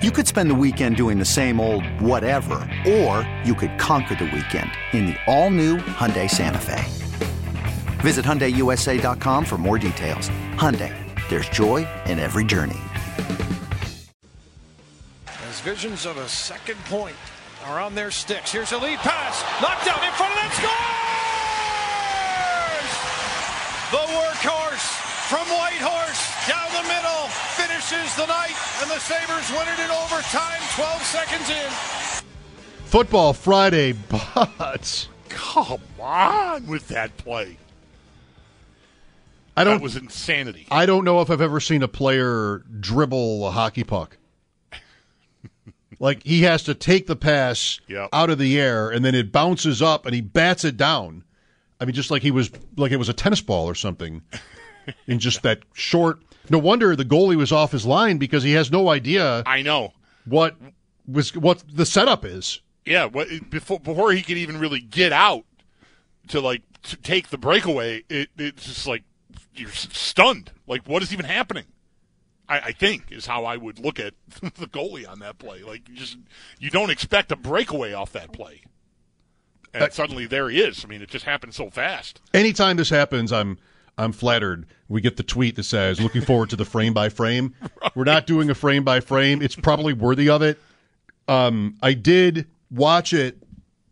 You could spend the weekend doing the same old whatever, or you could conquer the weekend in the all-new Hyundai Santa Fe. Visit HyundaiUSA.com for more details. Hyundai, there's joy in every journey. As visions of a second point are on their sticks, here's a lead pass, knocked down in front of that, scores! The workhorse from Whitehorse, down the middle, finishes the night, and the Sabres win it in overtime, 12 seconds in. Football Friday, but come on with that play. That was insanity. I don't know if I've ever seen a player dribble a hockey puck. Like, he has to take the pass out of the air, and then it bounces up, and he bats it down. I mean, just like it was a tennis ball or something. And just that short. No wonder the goalie was off his line, because he has no idea. I know what the setup is. Yeah, before he could even really get out to take the breakaway, it's just like you're stunned. Like, what is even happening? I think is how I would look at the goalie on that play. Like, you don't expect a breakaway off that play, and suddenly there he is. I mean, it just happened so fast. Anytime this happens, I'm flattered. We get the tweet that says, looking forward to the frame by frame. Right. We're not doing a frame by frame. It's probably worthy of it. I did watch it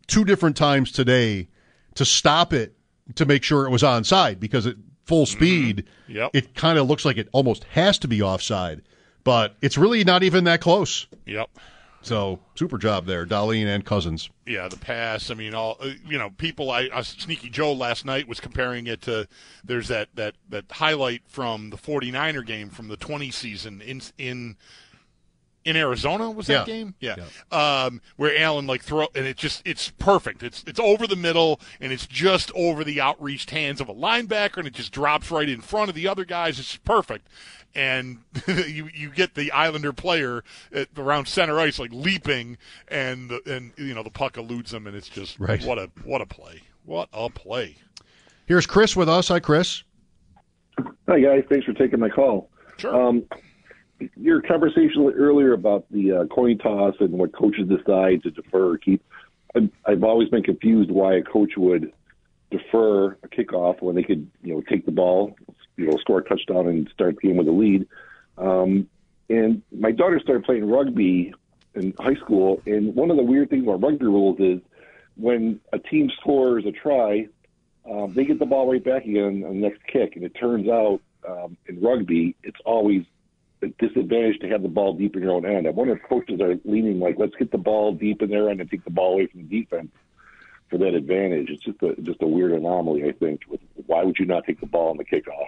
2 different times today to stop it to make sure it was onside, because at full speed, It kind of looks like it almost has to be offside, but it's really not even that close. Yep. So, super job there, Dallin and Cousins. Yeah, the pass. I mean, people. Sneaky Joe last night was comparing it to. There's that highlight from the 49er game from the 20 season in Arizona, was that game? Yeah. Where Allen throw, and it's perfect. It's over the middle, and it's just over the outreached hands of a linebacker, and it just drops right in front of the other guys. It's perfect. And you get the Islander player around center ice, leaping, and the puck eludes him, and it's just right. What a play! What a play! Here's Chris with us. Hi, Chris. Hi, guys. Thanks for taking my call. Sure. Your conversation earlier about the coin toss and what coaches decide to defer or keep. I've always been confused why a coach would defer a kickoff when they could, take the ball, score a touchdown and start the game with a lead. And my daughter started playing rugby in high school, and one of the weird things about rugby rules is when a team scores a try, they get the ball right back again on the next kick. And it turns out in rugby, it's always a disadvantage to have the ball deep in your own end. I wonder if coaches are leaning let's get the ball deep in their end and take the ball away from the defense for that advantage. It's just a weird anomaly, I think. Why would you not take the ball on the kickoff?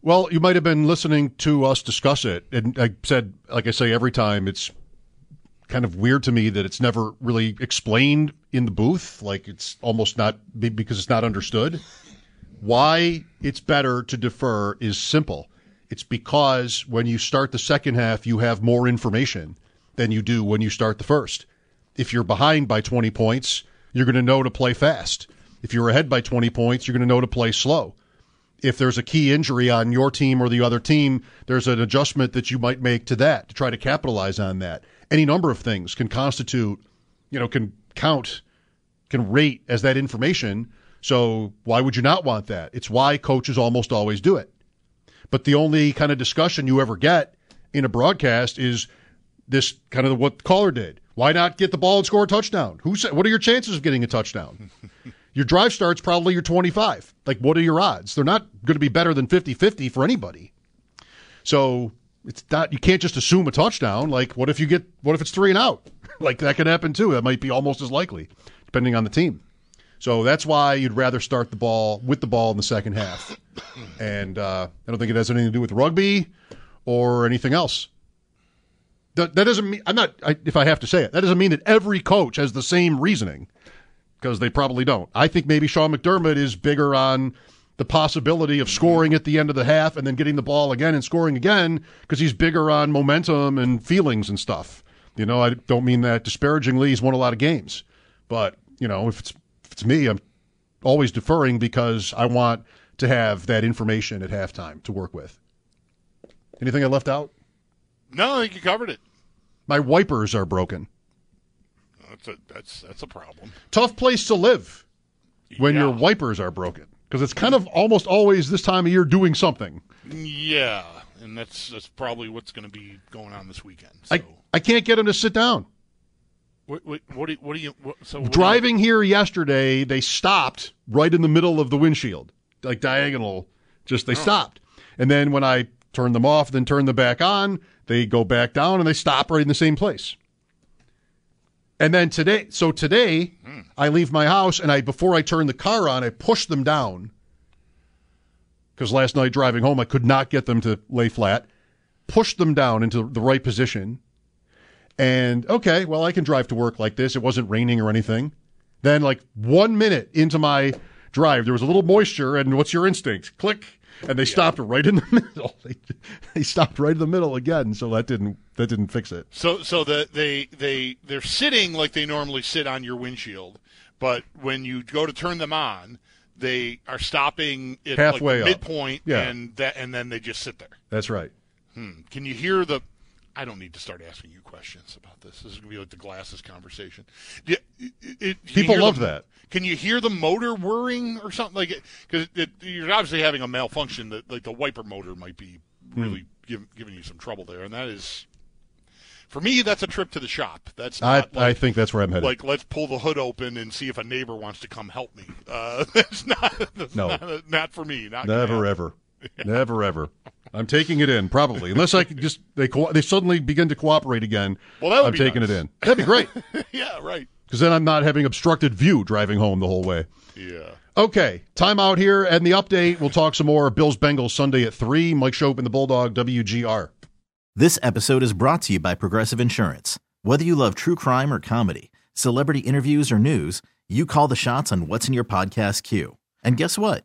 Well, you might have been listening to us discuss it, and I said, like I say every time, it's kind of weird to me that it's never really explained in the booth, it's almost not, because it's not understood. Why it's better to defer is simple. It's because when you start the second half, you have more information than you do when you start the first. If you're behind by 20 points, you're going to know to play fast. If you're ahead by 20 points, you're going to know to play slow. If there's a key injury on your team or the other team, there's an adjustment that you might make to that to try to capitalize on that. Any number of things can constitute, can count, can rate as that information. So why would you not want that? It's why coaches almost always do it. But the only kind of discussion you ever get in a broadcast is this kind of what the caller did. Why not get the ball and score a touchdown? What are your chances of getting a touchdown? Your drive start's probably your 25. What are your odds? They're not going to be better than 50-50 for anybody. So it's not. You can't just assume a touchdown. What if it's 3 and out? That could happen too. That might be almost as likely, depending on the team. So that's why you'd rather start with the ball in the second half. And I don't think it has anything to do with rugby or anything else. That doesn't mean if I have to say it, that doesn't mean that every coach has the same reasoning, because they probably don't. I think maybe Sean McDermott is bigger on the possibility of scoring at the end of the half and then getting the ball again and scoring again, because he's bigger on momentum and feelings and stuff. I don't mean that disparagingly. He's won a lot of games. But, if it's me, I'm always deferring because I want to have that information at halftime to work with. Anything I left out? No, I think you covered it. My wipers are broken. That's a problem. Tough place to live when your wipers are broken, because it's kind of almost always this time of year doing something. Yeah, and that's probably what's going to be going on this weekend. So. I can't get them to sit down. Driving here yesterday, they stopped right in the middle of the windshield, like diagonal. Stopped, and then when I turn them off, then turn them back on, they go back down and they stop right in the same place. And then today, I leave my house and before I turn the car on, I push them down. Because last night driving home, I could not get them to lay flat. Pushed them down into the right position. And, okay, well, I can drive to work like this. It wasn't raining or anything. Then, 1 minute into my drive, there was a little moisture, and what's your instinct? Click. And they stopped right in the middle. They stopped right in the middle again, so that didn't fix it. So they're sitting like they normally sit on your windshield, but when you go to turn them on, they are stopping at halfway up, midpoint, and then they just sit there. That's right. Can you hear the? I don't need to start asking you questions about this. This is going to be like the glasses conversation. People love that. Can you hear the motor whirring or something like it? Because you're obviously having a malfunction. That like the wiper motor might be really giving you some trouble there, and that is, for me, that's a trip to the shop. That's not. I think that's where I'm headed. Like, let's pull the hood open and see if a neighbor wants to come help me. That's not for me. Not never ever. Yeah. Never ever. I'm taking it in, probably, unless I can just they suddenly begin to cooperate again. Well, that would I'm be taking nice. It in. That'd be great. Yeah, right. Because then I'm not having obstructed view driving home the whole way. Yeah. Okay, time out here and the update. We'll talk some more Bills-Bengals Sunday at 3. Mike Schoep and the Bulldog WGR. This episode is brought to you by Progressive Insurance. Whether you love true crime or comedy, celebrity interviews or news, you call the shots on what's in your podcast queue. And guess what?